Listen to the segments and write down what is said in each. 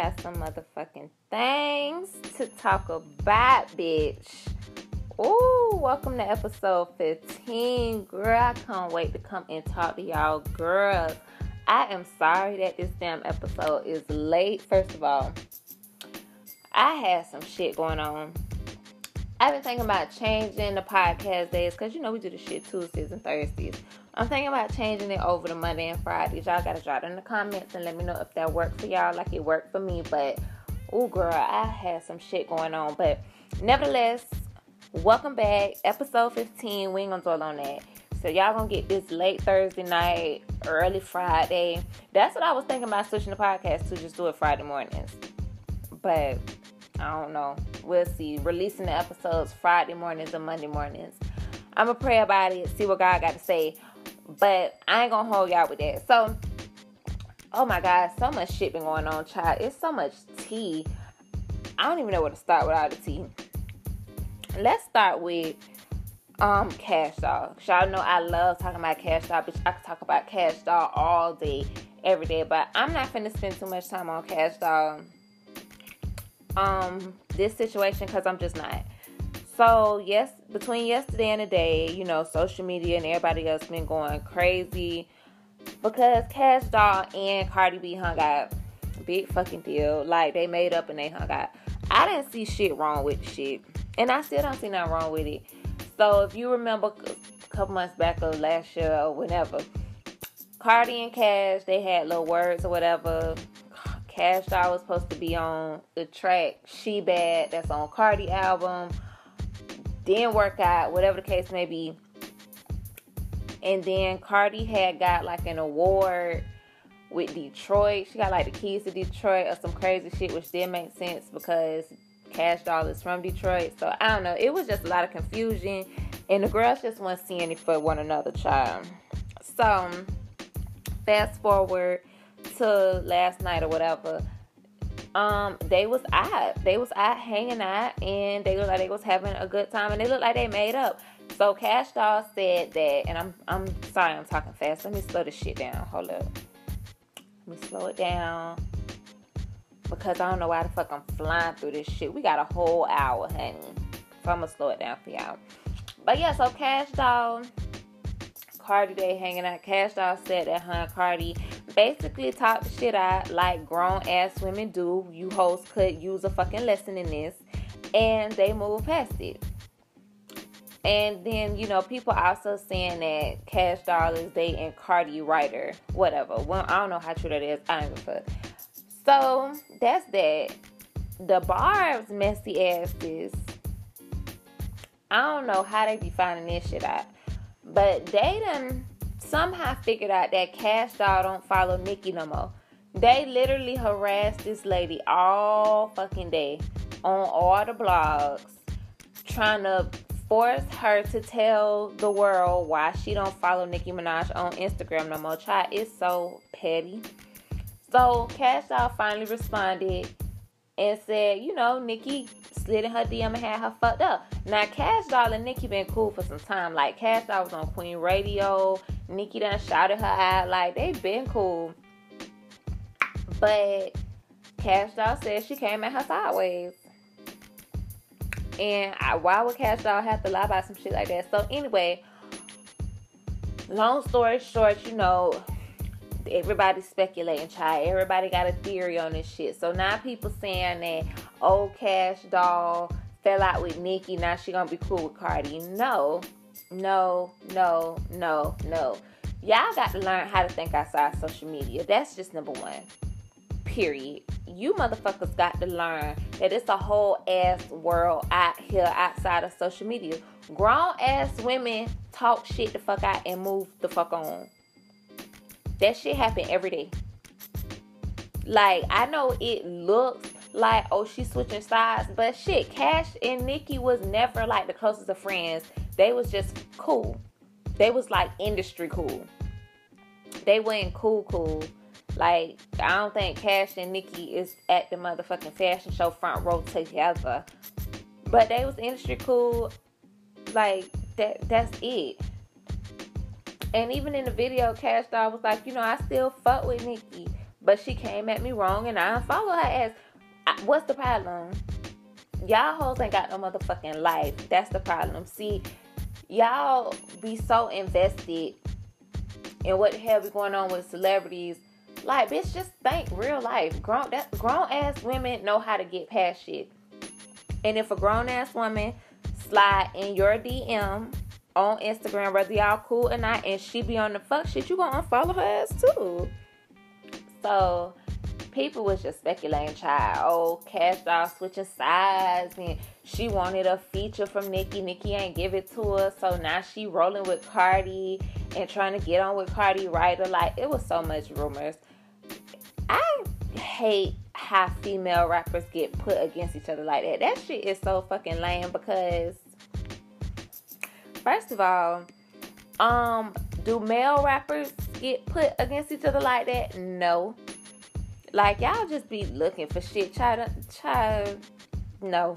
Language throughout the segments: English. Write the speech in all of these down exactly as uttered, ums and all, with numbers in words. got some motherfucking things to talk about, bitch. Ooh, welcome to episode fifteen, girl. I can't wait to come and talk to y'all girls. I am sorry that this damn episode is late. First of all, I had some shit going on. I've been thinking about changing the podcast days, because, you know, we do the shit Tuesdays and Thursdays. I'm thinking about changing it over to Monday and Fridays. Y'all got to drop in the comments and let me know if that worked for y'all like it worked for me. But, ooh, girl, I had some shit going on. But, nevertheless, welcome back. Episode fifteen, we ain't going to dwell on that. So, y'all going to get this late Thursday night, early Friday. That's what I was thinking about switching the podcast to, just do it Friday mornings. But I don't know. We'll see. Releasing the episodes Friday mornings and Monday mornings. I'm going to pray about it, see what God got to say. But I ain't going to hold y'all with that. So, oh my God, so much shit been going on, child. It's so much tea. I don't even know where to start with all the tea. Let's start with um, Kash Doll. Y'all know I love talking about Kash Doll, bitch. I could talk about Kash Doll all day, every day. But I'm not finna spend too much time on Kash Doll. Um, this situation, because I'm just not. So, yes, between yesterday and today, you know, social media and everybody else been going crazy because Kash Doll and Cardi B hung out. Big fucking deal. Like, they made up and they hung out. I didn't see shit wrong with shit. And I still don't see nothing wrong with it. So, if you remember a couple months back of last year or whenever, Cardi and Kash, they had little words or whatever. Kash Doll was supposed to be on the track She Bad that's on Cardi album. Didn't work out, whatever the case may be. And then Cardi had got like an award with Detroit. She got like the keys to Detroit or some crazy shit, which didn't make sense because Kash Doll is from Detroit. So I don't know. It was just a lot of confusion. And the girls just weren't seeing it for one another, child. So fast forward to last night or whatever, um, they was out, they was out hanging out, and they looked like they was having a good time, and they looked like they made up. So Kash Doll said that, and I'm I'm sorry I'm talking fast. Let me slow this shit down. Hold up, let me slow it down because I don't know why the fuck I'm flying through this shit. We got a whole hour, honey, so I'm gonna slow it down for y'all. But yeah, so Kash Doll, Cardi, they hanging out. Kash Doll said that, huh, Cardi basically talk the shit out like grown ass women do. You hoes could use a fucking lesson in this. And they move past it. And then, you know, people also saying that Kash Doll is dating Cardi Ryder. Whatever. Well, I don't know how true that is. I don't give a fuck. So, that's that. The Barb's messy asses, I don't know how they be finding this shit out. But they done somehow figured out that Kash Doll don't follow Nicki no more. They literally harassed this lady all fucking day on all the blogs, trying to force her to tell the world why she don't follow Nicki Minaj on Instagram no more. Child, it's so petty. So Kash Doll finally responded and said, you know, Nicki slid in her D M and had her fucked up. Now, Kash Doll and Nicki been cool for some time. Like, Kash Doll was on Queen Radio. Nicki done shouted her out. Like, they been cool. But Kash Doll said she came at her sideways. And I, why would Kash Doll have to lie about some shit like that? So, anyway, long story short, you know, everybody's speculating, child. Everybody got a theory on this shit. So now people saying that, oh, Kash Doll fell out with Nicki, now she gonna be cool with Cardi. No, no, no, no, no. Y'all got to learn how to think outside social media. That's just number one. Period. You motherfuckers got to learn that it's a whole ass world out here outside of social media. Grown ass women talk shit the fuck out and move the fuck on. That shit happen every day. Like, I know it looks like, oh, she's switching sides, but shit, Kash and Nicki was never like the closest of friends. They was just cool. They was like industry cool. They wasn't cool cool. Like, I don't think Kash and Nicki is at the motherfucking fashion show front row together. But they was industry cool. Like, that that's it. And even in the video, Kash Doll was like, you know, I still fuck with Nicki. But she came at me wrong and I unfollowed her ass. I, what's the problem? Y'all hoes ain't got no motherfucking life. That's the problem. See, y'all be so invested in what the hell be going on with celebrities. Like, bitch, just think real life. Grown, that, grown-ass women know how to get past shit. And if a grown-ass woman slide in your D M on Instagram, whether y'all cool or not, and she be on the fuck shit, you gonna unfollow her ass too. So, people was just speculating, child. Oh, Kash Doll switching sides, and she wanted a feature from Nicki. Nicki ain't give it to her, so now she rolling with Cardi and trying to get on with Cardi Ryder. Like, it was so much rumors. I hate how female rappers get put against each other like that. That shit is so fucking lame because, first of all, um, do male rappers get put against each other like that? No. Like, y'all just be looking for shit. Try to, try to, no.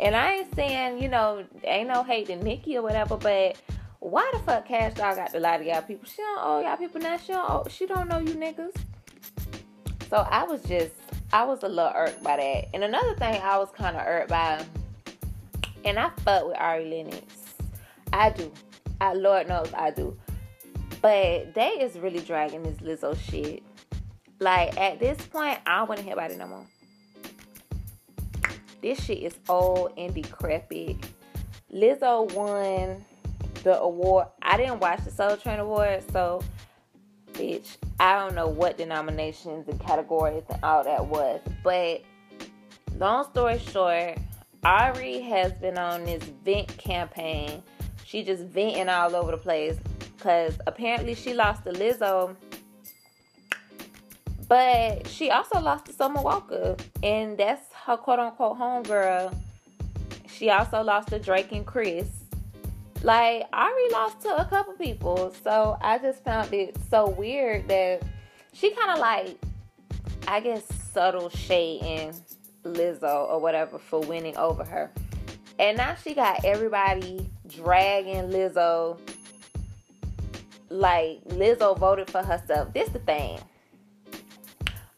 And I ain't saying, you know, ain't no hate to Nicki or whatever, but why the fuck Kash Doll got to lie to y'all people? She don't owe y'all people nothing. She don't, owe, she don't know you niggas. So I was just, I was a little irked by that. And another thing I was kind of irked by, and I fuck with Ari Lennox. I do. I, Lord knows I do. But they is really dragging this Lizzo shit. Like, at this point, I don't want to hear about it no more. This shit is old and decrepit. Lizzo won the award. I didn't watch the Soul Train Awards, so, bitch, I don't know what the nominations and categories and all that was. But, long story short, Ari has been on this vent campaign. She just venting all over the place. Because apparently she lost to Lizzo. But she also lost to Summer Walker. And that's her quote-unquote homegirl. She also lost to Drake and Chris. Like, Ari lost to a couple people. So, I just found it so weird that she kind of like, I guess, subtle shading Lizzo or whatever for winning over her. And now she got everybody dragging Lizzo. Like, Lizzo voted for herself. This the thing.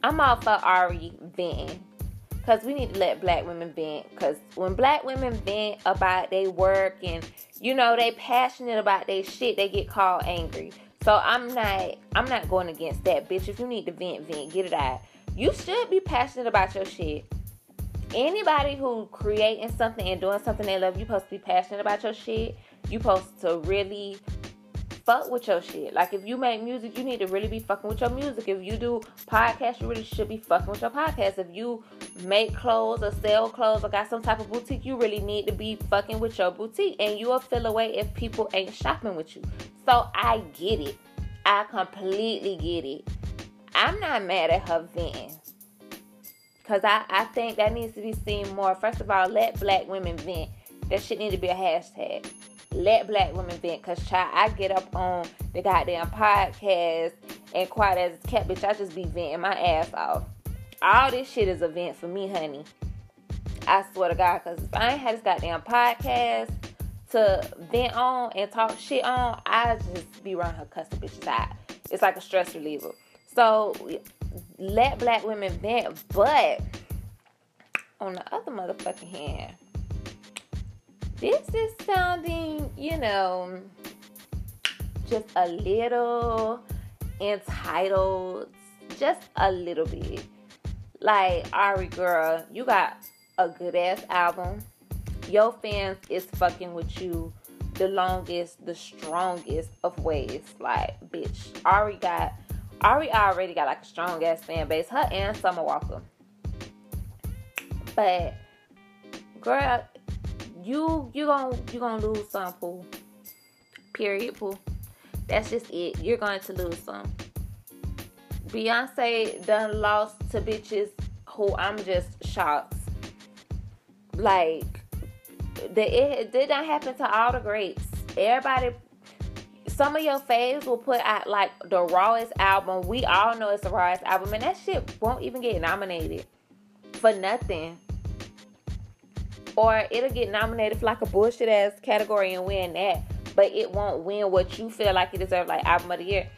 I'm all for Ari venting. Because we need to let black women vent. Because when black women vent about their work and, you know, they passionate about their shit, they get called angry. So, I'm not, I'm not going against that, bitch. If you need to vent, vent. Get it out. You should be passionate about your shit. Anybody who creating something and doing something they love, you supposed to be passionate about your shit. You supposed to really fuck with your shit. Like, if you make music, you need to really be fucking with your music. If you do podcasts, you really should be fucking with your podcast. If you make clothes or sell clothes or got some type of boutique, you really need to be fucking with your boutique. And you'll feel away if people ain't shopping with you. So, I get it. I completely get it. I'm not mad at her venting. Because I, I think that needs to be seen more. First of all, let black women vent. That shit need to be a hashtag. Let black women vent. Because, child, I get up on the goddamn podcast and quiet as it's kept, bitch. I just be venting my ass off. All this shit is a vent for me, honey. I swear to God. Because if I ain't had this goddamn podcast to vent on and talk shit on, I just be around her cussing bitches out. It's like a stress reliever. So, let black women vent, but on the other motherfucking hand, this is sounding, you know, just a little entitled, just a little bit. Like, Ari, girl, you got a good-ass album. Your fans is fucking with you the longest, the strongest of ways. Like, bitch, Ari got... Ari already got, like, a strong-ass fan base. Her and Summer Walker. But, girl, you you gonna, you gonna lose some, Pooh. Period, Pooh. That's just it. You're going to lose some. Beyonce done lost to bitches who I'm just shocked. Like, the, it, it did not happen to all the greats. Everybody... Some of your faves will put out, like, the rawest album. We all know it's the rawest album. And that shit won't even get nominated for nothing. Or it'll get nominated for, like, a bullshit-ass category and win that. But it won't win what you feel like it deserves, like, album of the year.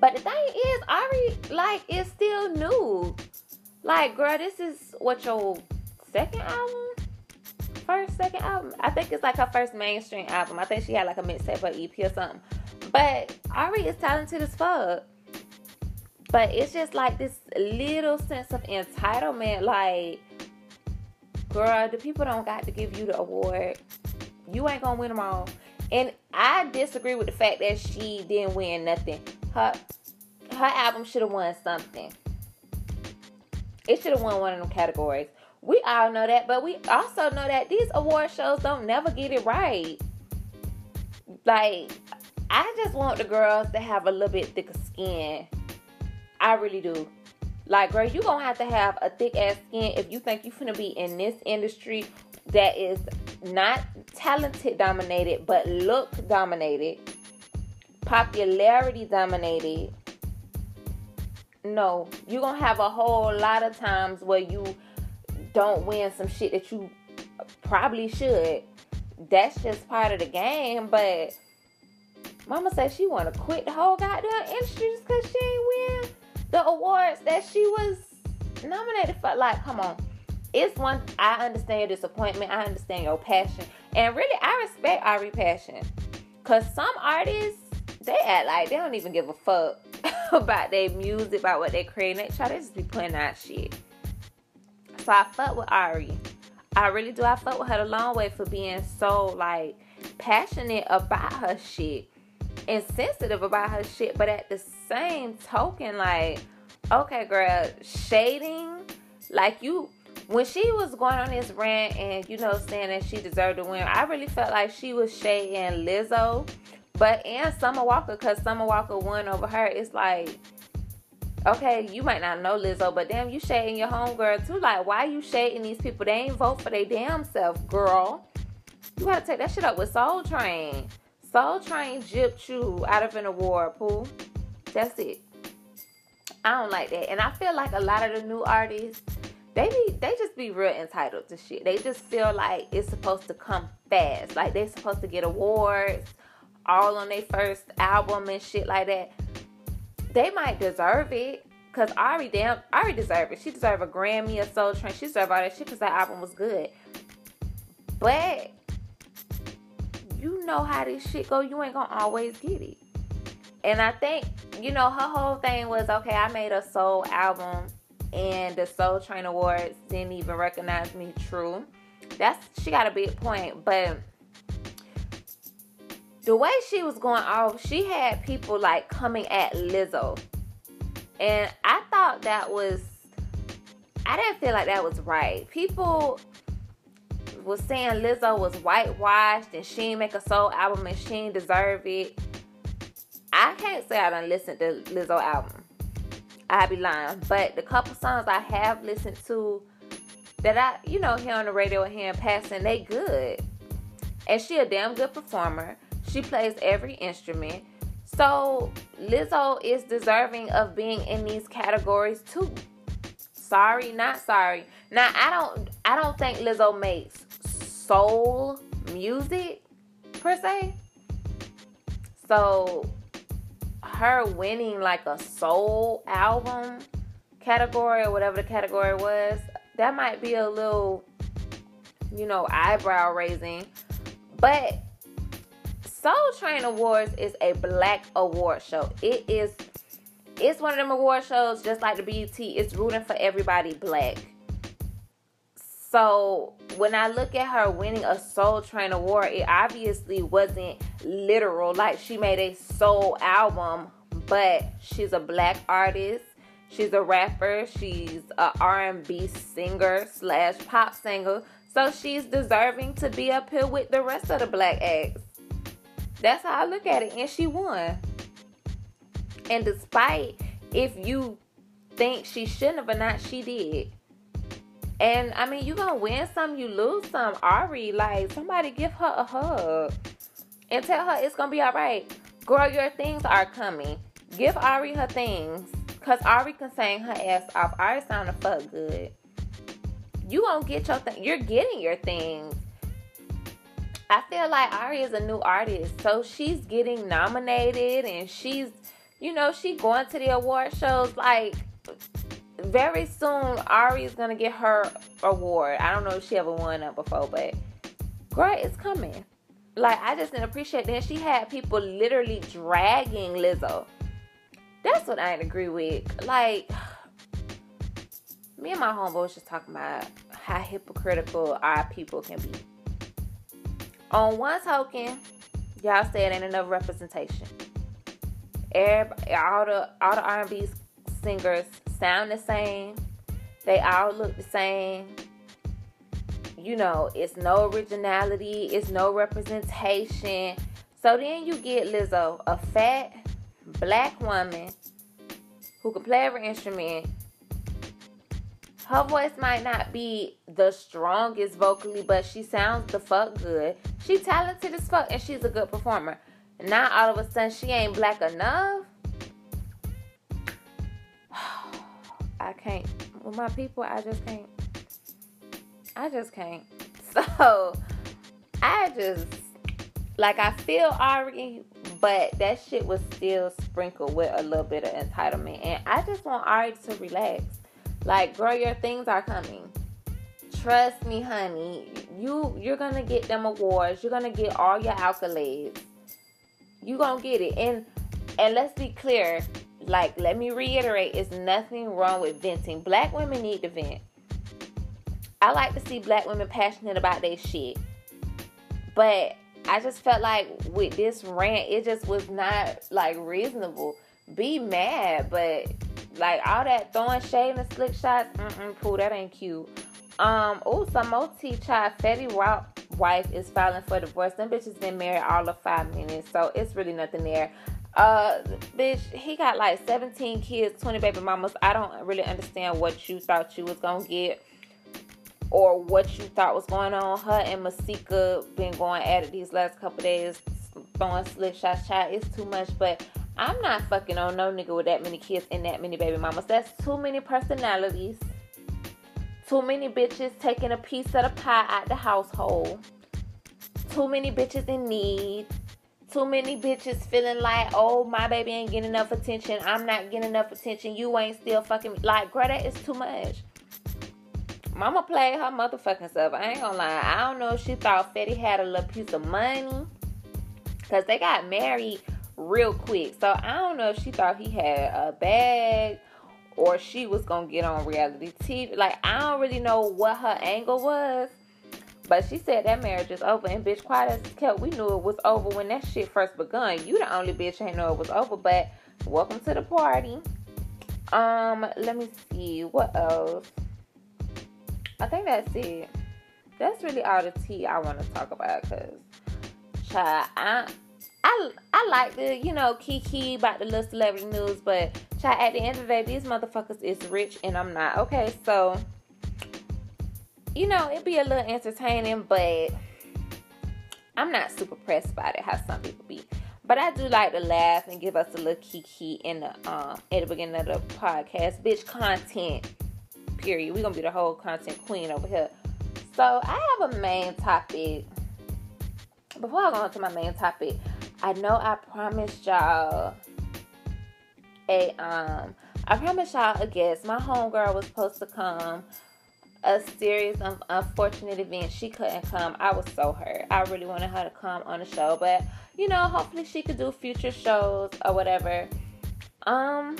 But the thing is, Ari, like, is still new. Like, girl, this is, what, your second album? First, second album? I think it's, like, her first mainstream album. I think she had, like, a mixtape or E P or something. But Ari is talented as fuck. But it's just, like, this little sense of entitlement. Like, girl, the people don't got to give you the award. You ain't gonna win them all. And I disagree with the fact that she didn't win nothing. Her her album should have won something. It should have won one of them categories. We all know that, but we also know that these award shows don't never get it right. Like, I just want the girls to have a little bit thicker skin. I really do. Like, girl, you're going to have to have a thick-ass skin if you think you're going to be in this industry that is not talent-dominated, but look-dominated. Popularity dominated. No, you're gonna have a whole lot of times where you don't win some shit that you probably should. That's just part of the game. But mama said she wanna quit the whole goddamn industry just cause she ain't win the awards that she was nominated for. Like, come on. It's one, I understand your disappointment, I understand your passion, and really I respect Ari passion. Cause some artists, they act like they don't even give a fuck about their music, about what they're creating. They try to just be putting out shit. So I fuck with Ari. I really do. I fuck with her the long way for being so, like, passionate about her shit and sensitive about her shit. But at the same token, like, okay, girl, shading, like, you... When she was going on this rant and, you know, saying that she deserved to win, I really felt like she was shading Lizzo, but and Summer Walker, because Summer Walker won over her. It's like, okay, you might not know Lizzo, but damn, you shading your homegirl too. Like, why you shading these people? They ain't vote for their damn self, girl. You gotta take that shit up with Soul Train. Soul Train gypped you out of an award pool. That's it. I don't like that. And I feel like a lot of the new artists, They be, they just be real entitled to shit. They just feel like it's supposed to come fast. Like, they're supposed to get awards all on their first album and shit like that. They might deserve it. Because Ari, damn, Ari deserve it. She deserve a Grammy, a Soul Train. She deserve all that shit because that album was good. But you know how this shit go. You ain't going to always get it. And I think, you know, her whole thing was, okay, I made a soul album, and the Soul Train Awards didn't even recognize me. True. That's, she got a big point. But the way she was going off, she had people, like, coming at Lizzo. And I thought that was, I didn't feel like that was right. People was saying Lizzo was whitewashed and she didn't make a soul album and she didn't deserve it. I can't say I done listened to Lizzo album. I be lying, but the couple songs I have listened to that I, you know, hear on the radio or hearing passing, they good. And she a damn good performer. She plays every instrument. So Lizzo is deserving of being in these categories too. Sorry, not sorry. Now I don't, I don't think Lizzo makes soul music per se. So her winning, like, a soul album category or whatever the category was, that might be a little, you know, eyebrow raising. But Soul Train Awards is a black award show. It is, it's one of them award shows just like the B E T. It's rooting for everybody black. So when I look at her winning a Soul Train Award, it obviously wasn't literal. Like, she made a soul album, but she's a black artist. She's a rapper. She's a R and B singer slash pop singer. So she's deserving to be up here with the rest of the black acts. That's how I look at it. And she won. And despite if you think she shouldn't have or not, she did. And, I mean, you gonna win some, you lose some. Ari, like, somebody give her a hug. And tell her it's gonna be all right. Girl, your things are coming. Give Ari her things. Because Ari can sing her ass off. Ari sound the fuck good. You gonna get your thing. You're getting your things. I feel like Ari is a new artist. So she's getting nominated and she's you know, she going to the award shows. Like, very soon, Ari is going to get her award. I don't know if she ever won that before, but girl, it's coming. Like, I just didn't appreciate that. She had people literally dragging Lizzo. That's what I ain't agree with. Like, me and my homeboy was just talking about how hypocritical our people can be. On one token, y'all said ain't enough representation. Everybody, all the all the R and B singers sound the same. They all look the same. You know, it's no originality. It's no representation. So then you get Lizzo, a fat black woman who can play every instrument. Her voice might not be the strongest vocally, but she sounds the fuck good. She talented as fuck, and she's a good performer. Now, all of a sudden, she ain't black enough. I can't. With my people, I just can't. I just can't. So, I just, like, I feel Ari, but that shit was still sprinkled with a little bit of entitlement. And I just want Ari to relax. Like, girl, your things are coming. Trust me, honey. You, you're going to get them awards. You're going to get all your accolades. You're going to get it. And and let's be clear. Like, let me reiterate. It's nothing wrong with venting. Black women need to vent. I like to see black women passionate about their shit. But I just felt like with this rant, it just was not, like, reasonable. Be mad, but... Like, all that throwing shade and slick shots, mm-mm, poo, that ain't cute. Um, ooh, some O T child, Fetty Wap wife is filing for divorce. Them bitches been married all of five minutes, so it's really nothing there. Uh, bitch, he got like seventeen kids, twenty baby mamas. I don't really understand what you thought you was gonna get or what you thought was going on. Her and Masika been going at it these last couple days, throwing slick shots, child. It's too much, but... I'm not fucking on no nigga with that many kids and that many baby mamas. That's too many personalities. Too many bitches taking a piece of the pie out the household. Too many bitches in need. Too many bitches feeling like, oh, my baby ain't getting enough attention. I'm not getting enough attention. You ain't still fucking me. Like, girl, that is too much. Mama played her motherfucking self. I ain't gonna lie. I don't know if she thought Fetty had a little piece of money. Because they got married... real quick. So I don't know if she thought he had a bag or she was gonna get on reality T V. Like, I don't really know what her angle was, but she said that marriage is over. And bitch, quiet as it's kept, we knew it was over when that shit first begun. You the only bitch ain't know it was over, but welcome to the party. Um, let me see what else. I think that's it. That's really all the tea I want to talk about, because child, I I, I like the, you know, kiki about the little celebrity news, but child, at the end of the day, these motherfuckers is rich and I'm not. Okay, so, you know, it be a little entertaining, but I'm not super pressed by it, how some people be. But I do like to laugh and give us a little kiki in the, um, at the beginning of the podcast. Bitch, content, period. We gonna be the whole content queen over here. So, I have a main topic. Before I go on to my main topic, I know I promised y'all a, um, I promised y'all a guest. My homegirl was supposed to come. A series of unfortunate events. She couldn't come. I was so hurt. I really wanted her to come on the show. But, you know, hopefully she could do future shows or whatever. Um,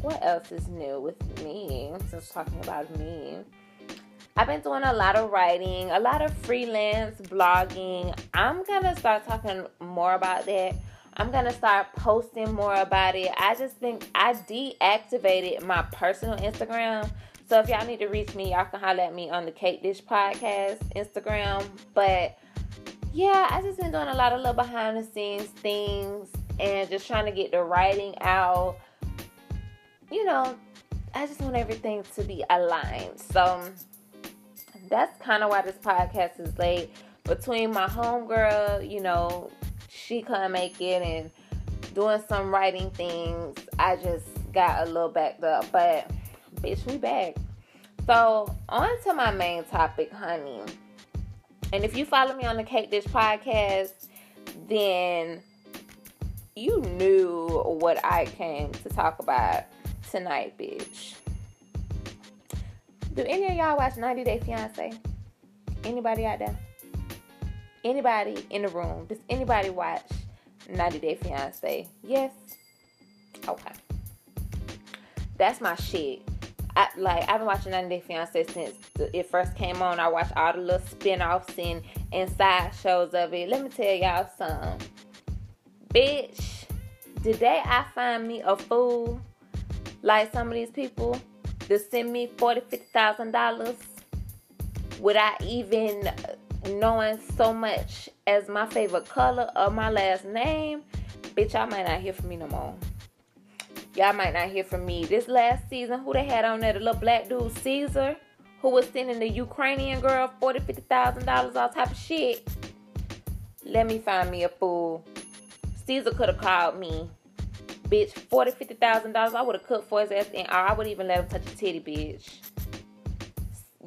what else is new with me? Since talking about me. I've been doing a lot of writing, a lot of freelance blogging. I'm going to start talking more about that. I'm going to start posting more about it. I just think I deactivated my personal Instagram. So if y'all need to reach me, y'all can holler at me on the Cake Dish Podcast Instagram. But yeah, I just been doing a lot of little behind the scenes things and just trying to get the writing out. You know, I just want everything to be aligned. So... that's kind of why this podcast is late. Between my homegirl, you know, she couldn't make it, and doing some writing things, I just got a little backed up. But, bitch, we back. So, on to my main topic, honey. And if you follow me on the Cake Dish Podcast, then you knew what I came to talk about tonight, bitch. Do any of y'all watch ninety Day Fiancé? Anybody out there? Anybody in the room? Does anybody watch ninety Day Fiancé? Yes? Okay. That's my shit. I, like, I've been watching ninety Day Fiancé since it first came on. I watched all the little spinoffs and, and side shows of it. Let me tell y'all something. Bitch, today I find me a fool like some of these people to send me forty thousand dollars, fifty thousand dollars without even knowing so much as my favorite color or my last name. Bitch, y'all might not hear from me no more. Y'all might not hear from me. This last season, who they had on there, the little black dude, Caesar, who was sending the Ukrainian girl forty thousand dollars, fifty thousand dollars, all type of shit. Let me find me a fool. Caesar could have called me. Bitch, forty thousand dollars, fifty thousand dollars, I would have cooked for his ass, and I wouldn't even let him touch a titty, bitch.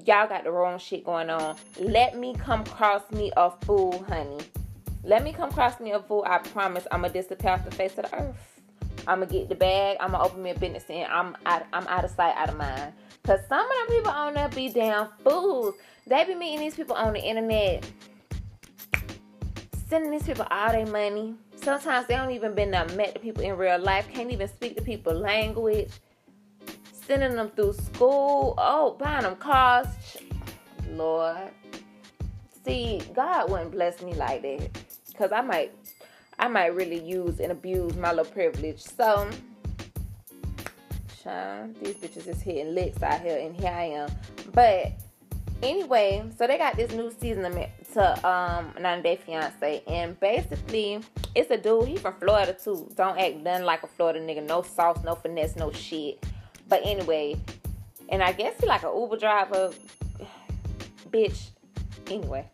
Y'all got the wrong shit going on. Let me come cross me a fool, honey. Let me come cross me a fool. I promise I'm going to disappear off the face of the earth. I'm going to get the bag. I'm going to open me a business, and I'm out, I'm out of sight, out of mind. Because some of the people on there be damn fools. They be meeting these people on the internet. Sending these people all their money. Sometimes they don't even been there, met the people in real life. Can't even speak the people language. Sending them through school. Oh, buying them cars. Lord. See, God wouldn't bless me like that. Because I might... I might really use and abuse my little privilege. So, Sean, these bitches is hitting licks out here, and here I am. But anyway, so they got this new season to um, ninety Day Fiancé, and basically, it's a dude. He from Florida too. Don't act nothing like a Florida nigga. No sauce, no finesse, no shit. But anyway, and I guess he like an Uber driver, bitch. Anyway,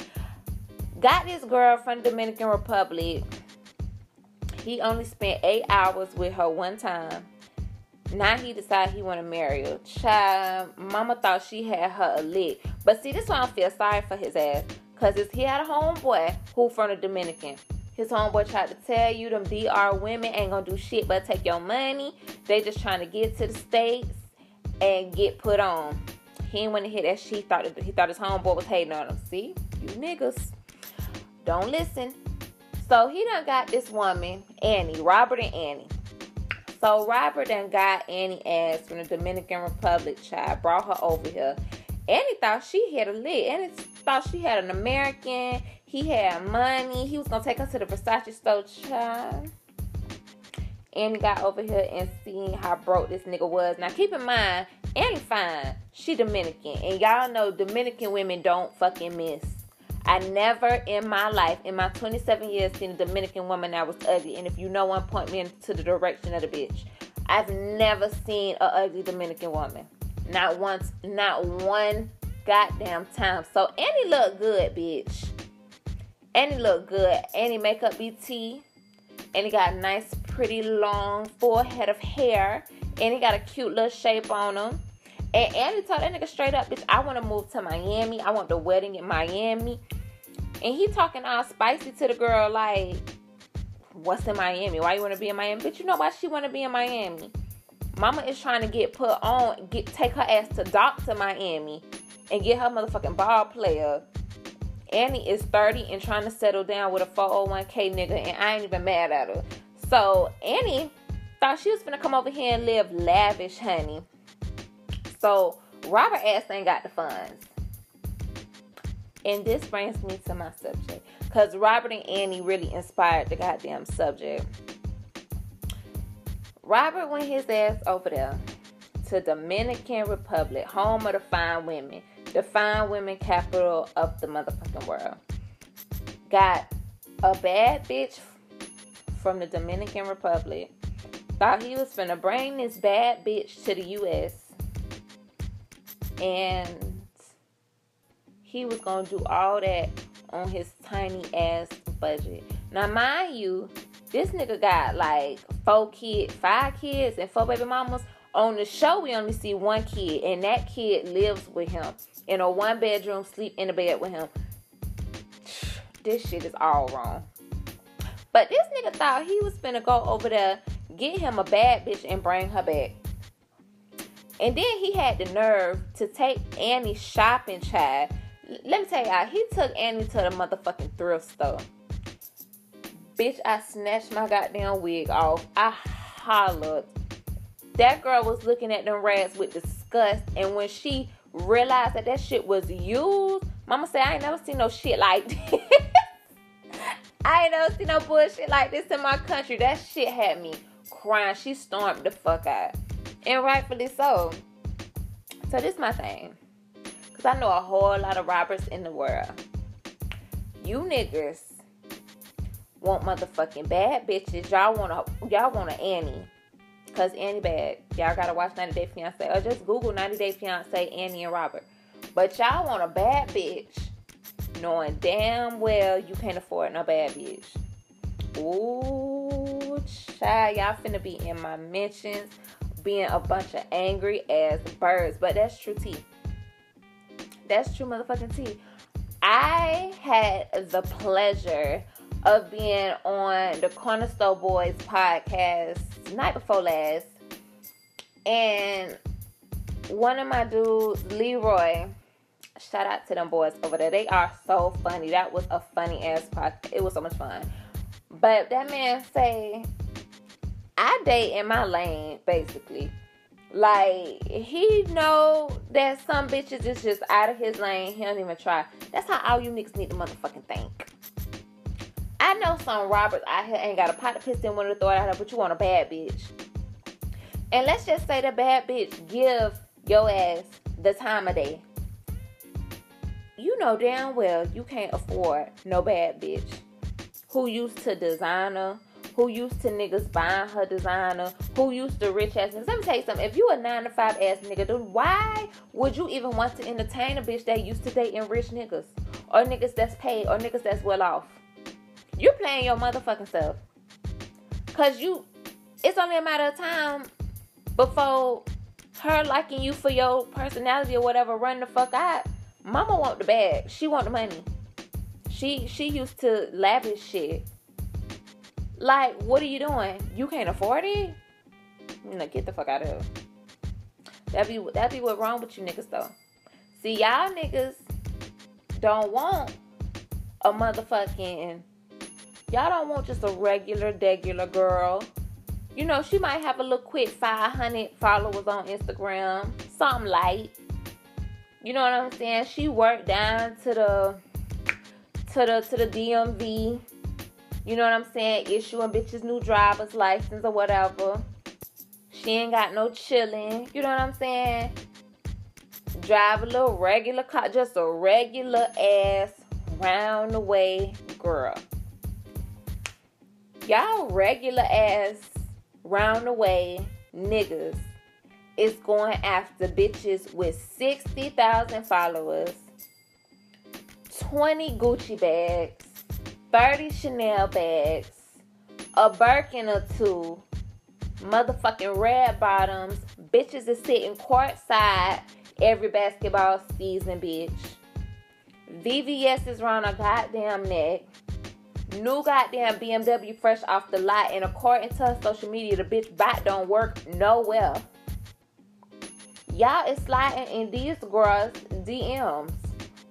got this girl from the Dominican Republic. He only spent eight hours with her one time. Now he decided he want to marry her. Child, mama thought she had her a lick. But see, this one I feel sorry for his ass. Because he had a homeboy who from the Dominican. His homeboy tried to tell you them D R women ain't going to do shit but take your money. They just trying to get to the States and get put on. He didn't want to hear that shit. He thought, he thought his homeboy was hating on him. See? You niggas. Don't listen. So he done got this woman, Annie, Robert and Annie. So Robert done got Annie ass from the Dominican Republic, child. Brought her over here. Annie thought she had a lit. Annie thought she had an American. He had money. He was going to take her to the Versace store, child. Annie got over here and seen how broke this nigga was. Now keep in mind, Annie fine. She Dominican. And y'all know Dominican women don't fucking miss. I never in my life, in my twenty-seven years, seen a Dominican woman that was ugly. And if you know one, point me into the direction of the bitch. I've never seen an ugly Dominican woman. Not once, not one goddamn time. So Annie look good, bitch. Annie look good. Annie makeup B T. Annie got a nice, pretty, long forehead of hair. Annie got a cute little shape on them. And Annie told that nigga straight up, bitch, I want to move to Miami. I want the wedding in Miami. And he talking all spicy to the girl like, what's in Miami? Why you want to be in Miami? Bitch, you know why she want to be in Miami? Mama is trying to get put on, get take her ass to Doctor Miami and get her motherfucking ball player. Annie is thirty and trying to settle down with a four oh one k nigga, and I ain't even mad at her. So Annie thought she was finna come over here and live lavish, honey. So Robert ass ain't got the funds. And this brings me to my subject. Because Robert and Annie really inspired the goddamn subject. Robert went his ass over there to Dominican Republic, home of the fine women. The fine women capital of the motherfucking world. Got a bad bitch from the Dominican Republic. Thought he was finna bring this bad bitch to the U S. And he was going to do all that on his tiny ass budget. Now, mind you, this nigga got like four kids, five kids, and four baby mamas. On the show, we only see one kid, and that kid lives with him in a one bedroom, sleep in the bed with him. This shit is all wrong. But this nigga thought he was finna go over there, get him a bad bitch, and bring her back. And then he had the nerve to take Annie shopping, child. Let me tell y'all, he took Annie to the motherfucking thrift store. Bitch, I snatched my goddamn wig off. I hollered. That girl was looking at them rags with disgust. And when she realized that that shit was used, Mama said, I ain't never seen no shit like this. I ain't never seen no bullshit like this in my country. That shit had me crying. She stormed the fuck out. And rightfully so. So this my thing. Because I know a whole lot of Roberts in the world. You niggas want motherfucking bad bitches. Y'all want a, y'all want an Annie. Because Annie bad. Y'all got to watch ninety Day Fiancé. Or just Google ninety Day Fiancé, Annie and Robert. But y'all want a bad bitch. Knowing damn well you can't afford no bad bitch. Ooh, child. Y'all finna be in my mentions. Being a bunch of angry ass birds. But that's true tea. That's true motherfucking tea. I had the pleasure of being on the Cornerstone Boys podcast night before last, and one of my dudes, Leroy, shout out to them boys over there, they are so funny. That was a funny ass podcast. It was so much fun. But that man say, I date in my lane, basically. Like, he know that some bitches is just out of his lane. He don't even try. That's how all you niggas need to motherfucking think. I know some Roberts out here ain't got a pot of piss in, one to throw it out of, but you want a bad bitch. And let's just say the bad bitch give your ass the time of day. You know damn well you can't afford no bad bitch who used to designer, who used to niggas buying her designer, who used to rich ass niggas. Let me tell you something. If you a nine to five ass nigga, dude, why would you even want to entertain a bitch that used to date in rich niggas? Or niggas that's paid, or niggas that's well off? You're playing your motherfucking self. Because you, it's only a matter of time before her liking you for your personality or whatever run the fuck out. Mama want the bag. She want the money. She, she used to lavish shit. Like, what are you doing? You can't afford it? You know, get the fuck out of here. That be, that be what's wrong with you niggas, though. See, y'all niggas don't want a motherfucking... Y'all don't want just a regular, degular girl. You know, she might have a little quick five hundred followers on Instagram. Something light. You know what I'm saying? She worked down to the, to the, to the D M V. You know what I'm saying? Issuing bitches new driver's license or whatever. She ain't got no chilling. You know what I'm saying? Drive a little regular car. Just a regular ass, round the way girl. Y'all regular ass, round the way niggas is going after bitches with sixty thousand followers, twenty Gucci bags, thirty Chanel bags, a Birkin or two, motherfucking red bottoms. Bitches is sitting courtside every basketball season, bitch. V V S is round her goddamn neck. New goddamn B M W fresh off the lot. And according to her social media, the bitch bot don't work nowhere. Y'all is sliding in these girls' D Ms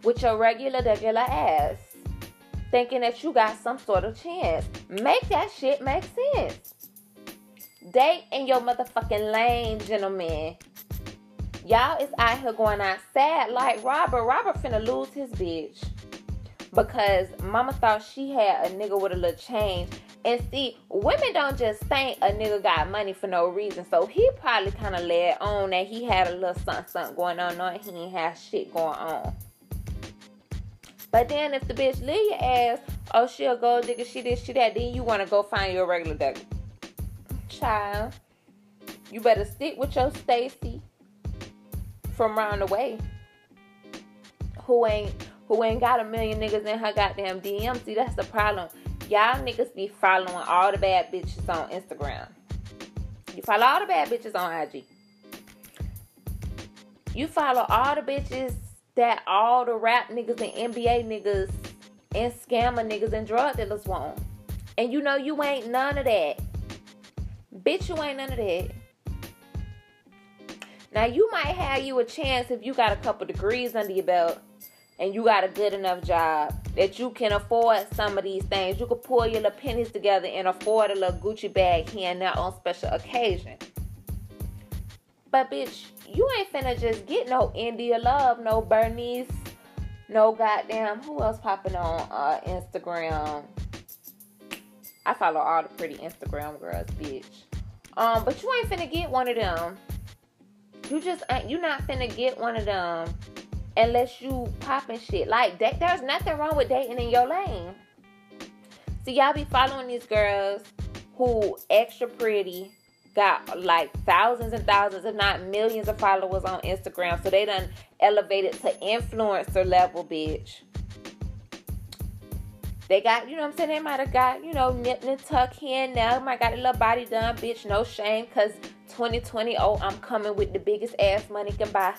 with your regular, regular ass. Thinking that you got some sort of chance. Make that shit make sense. Date in your motherfucking lane, gentlemen. Y'all is out here going outside like Robert. Robert finna lose his bitch. Because mama thought she had a nigga with a little change. And see, women don't just think a nigga got money for no reason. So he probably kind of led on that he had a little something, something going on. No, he ain't had shit going on. But then if the bitch leave your ass, oh, she a gold digger, she this, she that, then you want to go find your regular duck. Child, you better stick with your Stacy from round the way. Who ain't... Who ain't got a million niggas in her goddamn D M. See, that's the problem. Y'all niggas be following all the bad bitches on Instagram. You follow all the bad bitches on I G. You follow all the bitches that all the rap niggas and N B A niggas and scammer niggas and drug dealers want. And you know you ain't none of that. Bitch, you ain't none of that. Now, you might have you a chance if you got a couple degrees under your belt and you got a good enough job that you can afford some of these things. You can pull your little pennies together and afford a little Gucci bag here and there on special occasion. But, bitch, you ain't finna just get no India Love, no Bernice, no goddamn, who else popping on uh, Instagram? I follow all the pretty Instagram girls, bitch. Um, but you ain't finna get one of them. You just ain't, you not finna get one of them unless you popping shit. Like, that, there's nothing wrong with dating in your lane. See, y'all be following these girls who extra pretty, got like thousands and thousands, if not millions of followers on Instagram. So they done elevated to influencer level, bitch. They got, you know what I'm saying, they might have got, you know, nip and tuck here and there. Might got a little body done, bitch. No shame, because twenty twenty, oh, I'm coming with the biggest ass money can buy.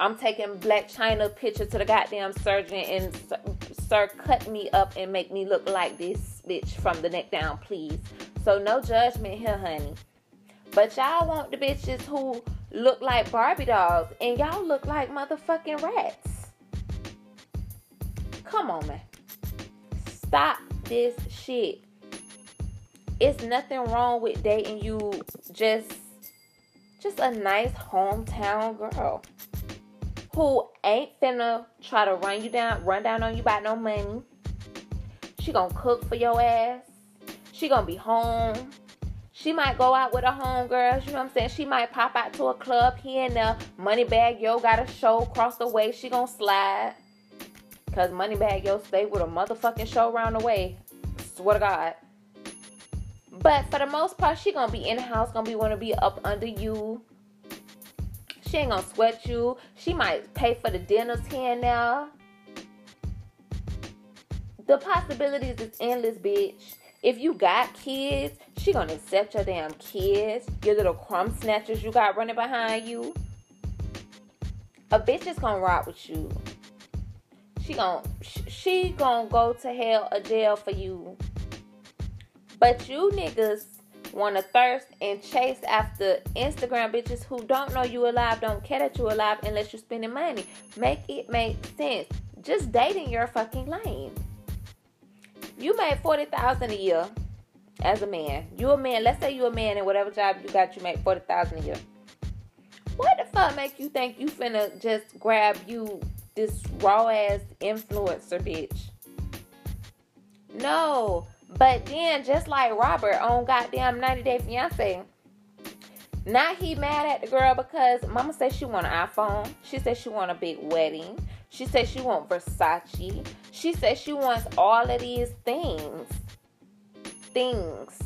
I'm taking Blac Chyna picture to the goddamn surgeon and, sir, cut me up and make me look like this, bitch, from the neck down, please. So no judgment here, honey. But y'all want the bitches who look like Barbie dolls, and y'all look like motherfucking rats. Come on, man. Stop this shit. It's nothing wrong with dating you just, just a nice hometown girl who ain't finna try to run you down, run down on you by no money. She gonna cook for your ass. She gonna be home. She might go out with her homegirls, you know what I'm saying? She might pop out to a club here and there. Moneybag Yo got a show across the way. She gonna slide. Because Moneybag Yo stay with a motherfucking show around the way. Swear to God. But for the most part, she gonna be in the house, gonna be wanna be up under you. She ain't gonna sweat you. She might pay for the dinners here and there. The possibilities is endless, bitch. If you got kids, she gonna accept your damn kids, your little crumb snatchers you got running behind you. A bitch is gonna rock with you. She gon' she gon' go to hell or jail for you. But you niggas wanna thirst and chase after Instagram bitches who don't know you alive, don't care that you alive unless you spending money. Make it make sense. Just dating your fucking lane. You made forty thousand dollars a year as a man. You a man. Let's say you a man and whatever job you got, you make forty thousand dollars a year. What the fuck make you think you finna just grab you this raw-ass influencer, bitch? No. But then, just like Robert on goddamn ninety day fiancé, now he mad at the girl because mama said she want an iPhone. She said she want a big wedding. She said she want Versace. She said she wants all of these things. Things.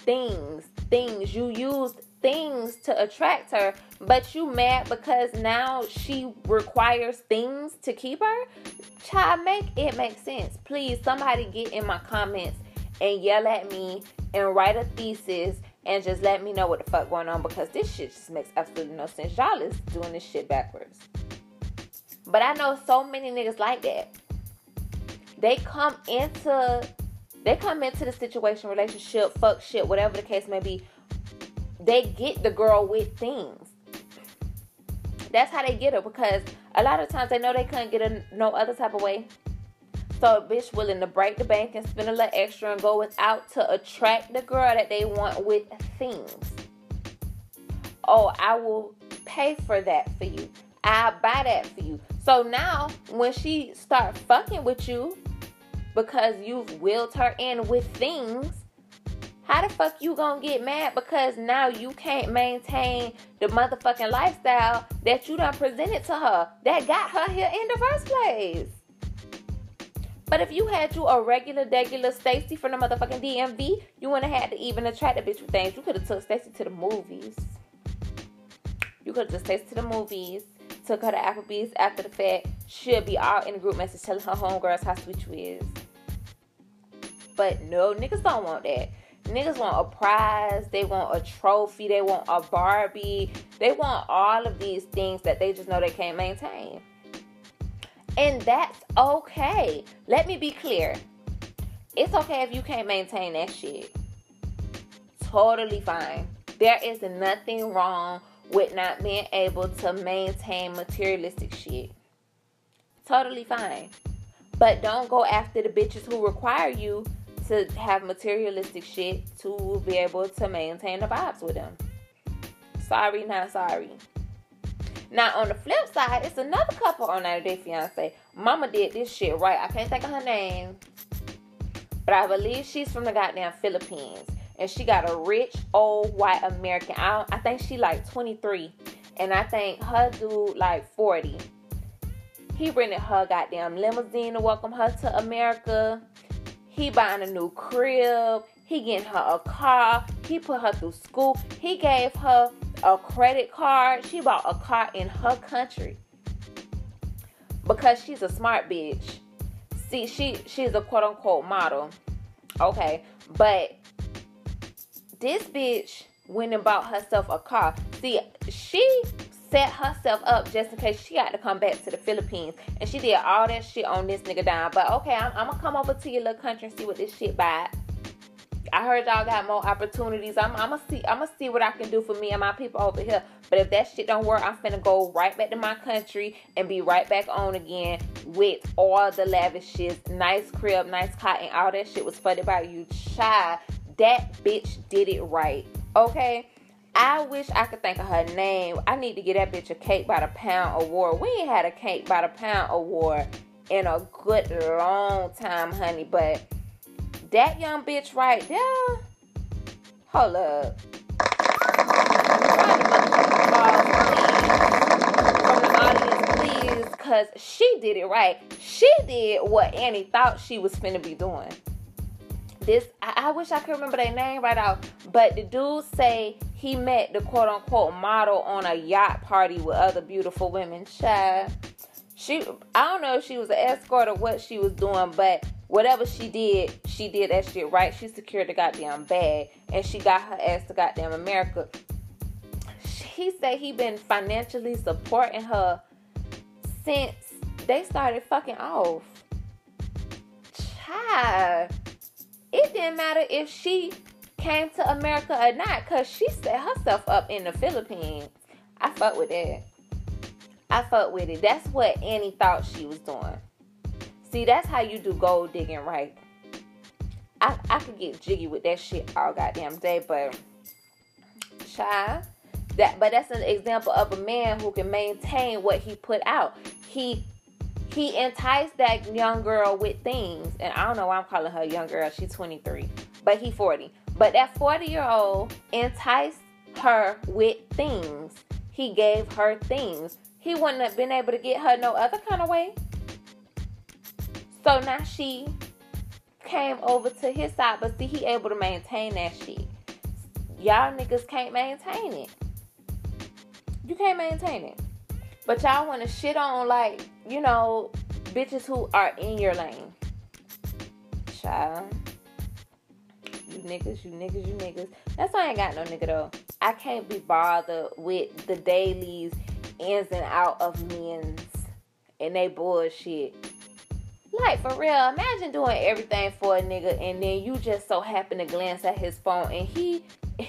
Things. Things. You used things to attract her, but you mad because now she requires things to keep her? Child, make it make sense. Please, somebody get in my comments and yell at me and write a thesis and just let me know what the fuck going on, because this shit just makes absolutely no sense. Y'all is doing this shit backwards. But I know so many niggas like that. They come into they come into the situation, relationship, fuck shit, whatever the case may be. They get the girl with things. That's how they get her, because a lot of times they know they couldn't get her no other type of way. So a bitch willing to break the bank and spend a little extra and go without to attract the girl that they want with things. Oh, I will pay for that for you. I'll buy that for you. So now when she start fucking with you because you've willed her in with things, how the fuck you gonna get mad because now you can't maintain the motherfucking lifestyle that you done presented to her that got her here in the first place? But if you had you a regular, degular Stacy from the motherfucking D M V, you wouldn't have had to even attract the bitch with things. You could have took Stacy to the movies. You could have just Stacy to the movies, took her to Applebee's after the fact. She'll be all in the group message telling her homegirls how sweet you is. But no, niggas don't want that. Niggas want a prize. They want a trophy. They want a Barbie. They want all of these things that they just know they can't maintain. And that's okay. Let me be clear. It's okay if you can't maintain that shit. Totally fine. There is nothing wrong with not being able to maintain materialistic shit. Totally fine. But don't go after the bitches who require you to have materialistic shit to be able to maintain the vibes with them. Sorry, not sorry. Now, on the flip side, it's another couple on ninety day fiancé. Mama did this shit right. I can't think of her name. But I believe she's from the goddamn Philippines. And she got a rich, old, white American. I, I think she like twenty-three. And I think her dude like forty. He rented her goddamn limousine to welcome her to America. He buying a new crib. He getting her a car. He put her through school. He gave her a credit card. She bought a car in her country. Because she's a smart bitch. See, she, she's a quote-unquote model. Okay, but this bitch went and bought herself a car. See, she set herself up just in case she got to come back to the Philippines. And she did all that shit on this nigga dime. But okay, I'm, I'm gonna come over to your little country and see what this shit buy. I heard y'all got more opportunities. I'm, I'm gonna see, I'm gonna see what I can do for me and my people over here. But if that shit don't work, I'm finna go right back to my country and be right back on again with all the lavish shit. Nice crib, nice cotton, all that shit was funded by you, child. That bitch did it right, okay? I wish I could think of her name. I need to get that bitch a Cake by the Pound award. We ain't had a Cake by the Pound award in a good long time, honey. But that young bitch right there, hold up. From the audience, please, because she did it right. She did what Annie thought she was finna be doing. This, I, I wish I could remember their name right out, but the dude say he met the quote-unquote model on a yacht party with other beautiful women. Child, she, I don't know if she was an escort or what she was doing, but whatever she did, she did that shit right. She secured the goddamn bag, and she got her ass to goddamn America. He said he been financially supporting her since they started fucking off. Child. It didn't matter if she came to America or not, because she set herself up in the Philippines. I fuck with that. I fuck with it. That's what Annie thought she was doing. See, that's how you do gold digging right. I, I could get jiggy with that shit all goddamn day, but child, that, but that's an example of a man who can maintain what he put out. He He enticed that young girl with things. And I don't know why I'm calling her young girl. She's twenty-three. But he forty. But that forty-year-old enticed her with things. He gave her things. He wouldn't have been able to get her no other kind of way. So now she came over to his side. But see, he able to maintain that shit. Y'all niggas can't maintain it. You can't maintain it. But y'all want to shit on, like, you know, bitches who are in your lane. Child. You niggas, you niggas, you niggas. That's why I ain't got no nigga, though. I can't be bothered with the dailies ins and out of men's and they bullshit. Like, for real, imagine doing everything for a nigga and then you just so happen to glance at his phone and he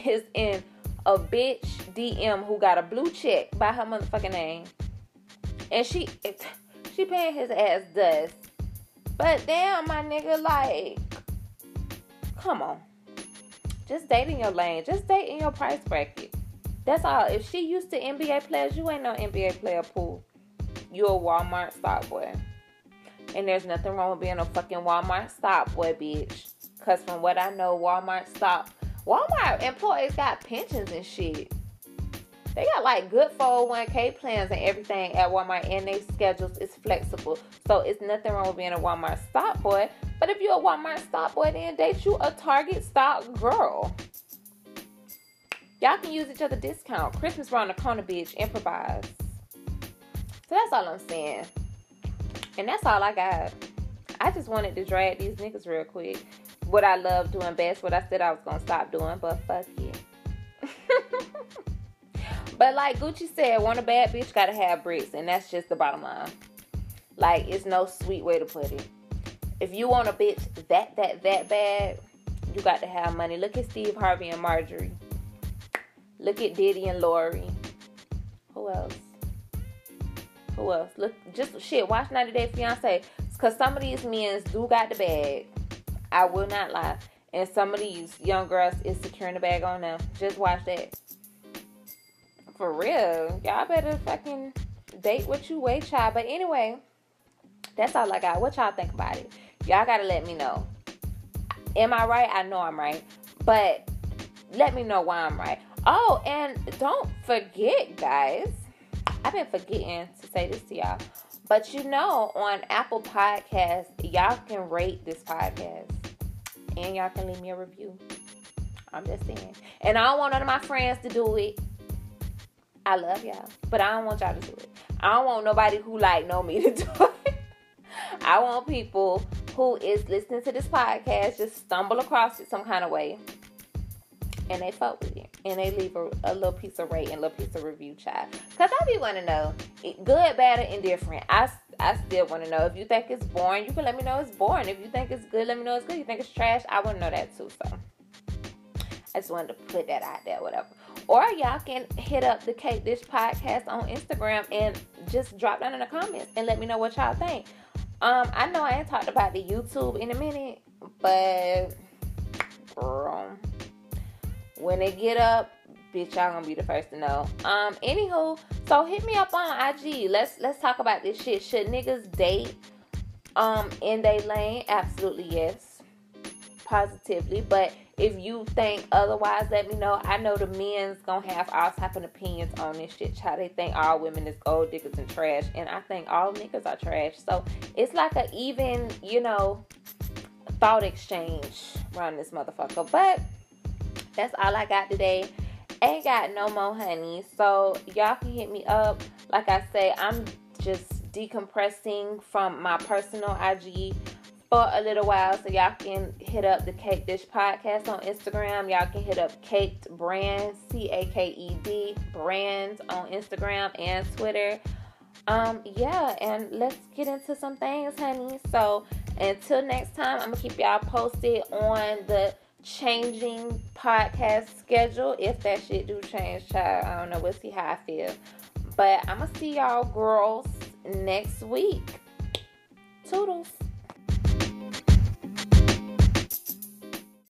is in a bitch D M who got a blue check by her motherfucking name. And she, she paying his ass dust. But damn, my nigga, like, come on. Just date in your lane. Just date in your price bracket. That's all. If she used to N B A players, you ain't no N B A player pool. You a Walmart stock boy. And there's nothing wrong with being a fucking Walmart stock boy, bitch. Because from what I know, Walmart stock, Walmart employees got pensions and shit. They got like good four oh one k plans and everything at Walmart, and their schedules is flexible. So it's nothing wrong with being a Walmart stock boy. But if you're a Walmart stock boy, then date you a Target stock girl. Y'all can use each other's discount. Christmas around the corner, bitch. Improvise. So that's all I'm saying. And that's all I got. I just wanted to drag these niggas real quick. What I love doing best, what I said I was gonna stop doing, but fuck it. But like Gucci said, want a bad bitch, gotta have bricks. And that's just the bottom line. Like, it's no sweet way to put it. If you want a bitch that, that, that bad, you got to have money. Look at Steve Harvey and Marjorie. Look at Diddy and Lori. Who else? Who else? Look, just shit, watch ninety Day Fiancé. Because some of these men do got the bag. I will not lie. And some of these young girls is securing the bag on them. Just watch that. For real. Y'all better fucking date what you wait, child. But anyway, that's all I got. What y'all think about it? Y'all gotta let me know. Am I right? I know I'm right. But let me know why I'm right. Oh, and don't forget, guys. I've been forgetting to say this to y'all. But you know, on Apple Podcasts, y'all can rate this podcast. And y'all can leave me a review. I'm just saying. And I don't want none of my friends to do it. I love y'all. But I don't want y'all to do it. I don't want nobody who like know me to do it. I want people who is listening to this podcast just stumble across it some kind of way. And they fuck with it. And they leave a, a little piece of rate and a little piece of review, child. Because I be want to know. Good, bad, or indifferent. I, I still want to know. If you think it's boring, you can let me know it's boring. If you think it's good, let me know it's good. You think it's trash, I want to know that too. So, I just wanted to put that out there, whatever. Or y'all can hit up the Cake Dish Podcast on Instagram and just drop down in the comments and let me know what y'all think. Um, I know I ain't talked about the YouTube in a minute, but girl, when they get up, bitch, y'all gonna be the first to know. Um, anywho, so hit me up on I G. Let's let's talk about this shit. Should niggas date um in they lane? Absolutely yes. Positively. But if you think otherwise, let me know. I know the men's gonna have all type of opinions on this shit. Child, they think all women is gold diggers and trash. And I think all niggas are trash. So it's like an even, you know, thought exchange around this motherfucker. But that's all I got today. Ain't got no more, honey. So y'all can hit me up. Like I say, I'm just decompressing from my personal I G for a little while. So y'all can hit up the Cake Dish Podcast on Instagram. Y'all can hit up Caked Brands, C A K E D Brands on Instagram and Twitter. Um, yeah, and let's get into some things, honey. So until next time, I'm gonna keep y'all posted on the changing podcast schedule. If that shit do change, child, I don't know. We'll see how I feel. But I'm gonna see y'all girls next week. Toodles.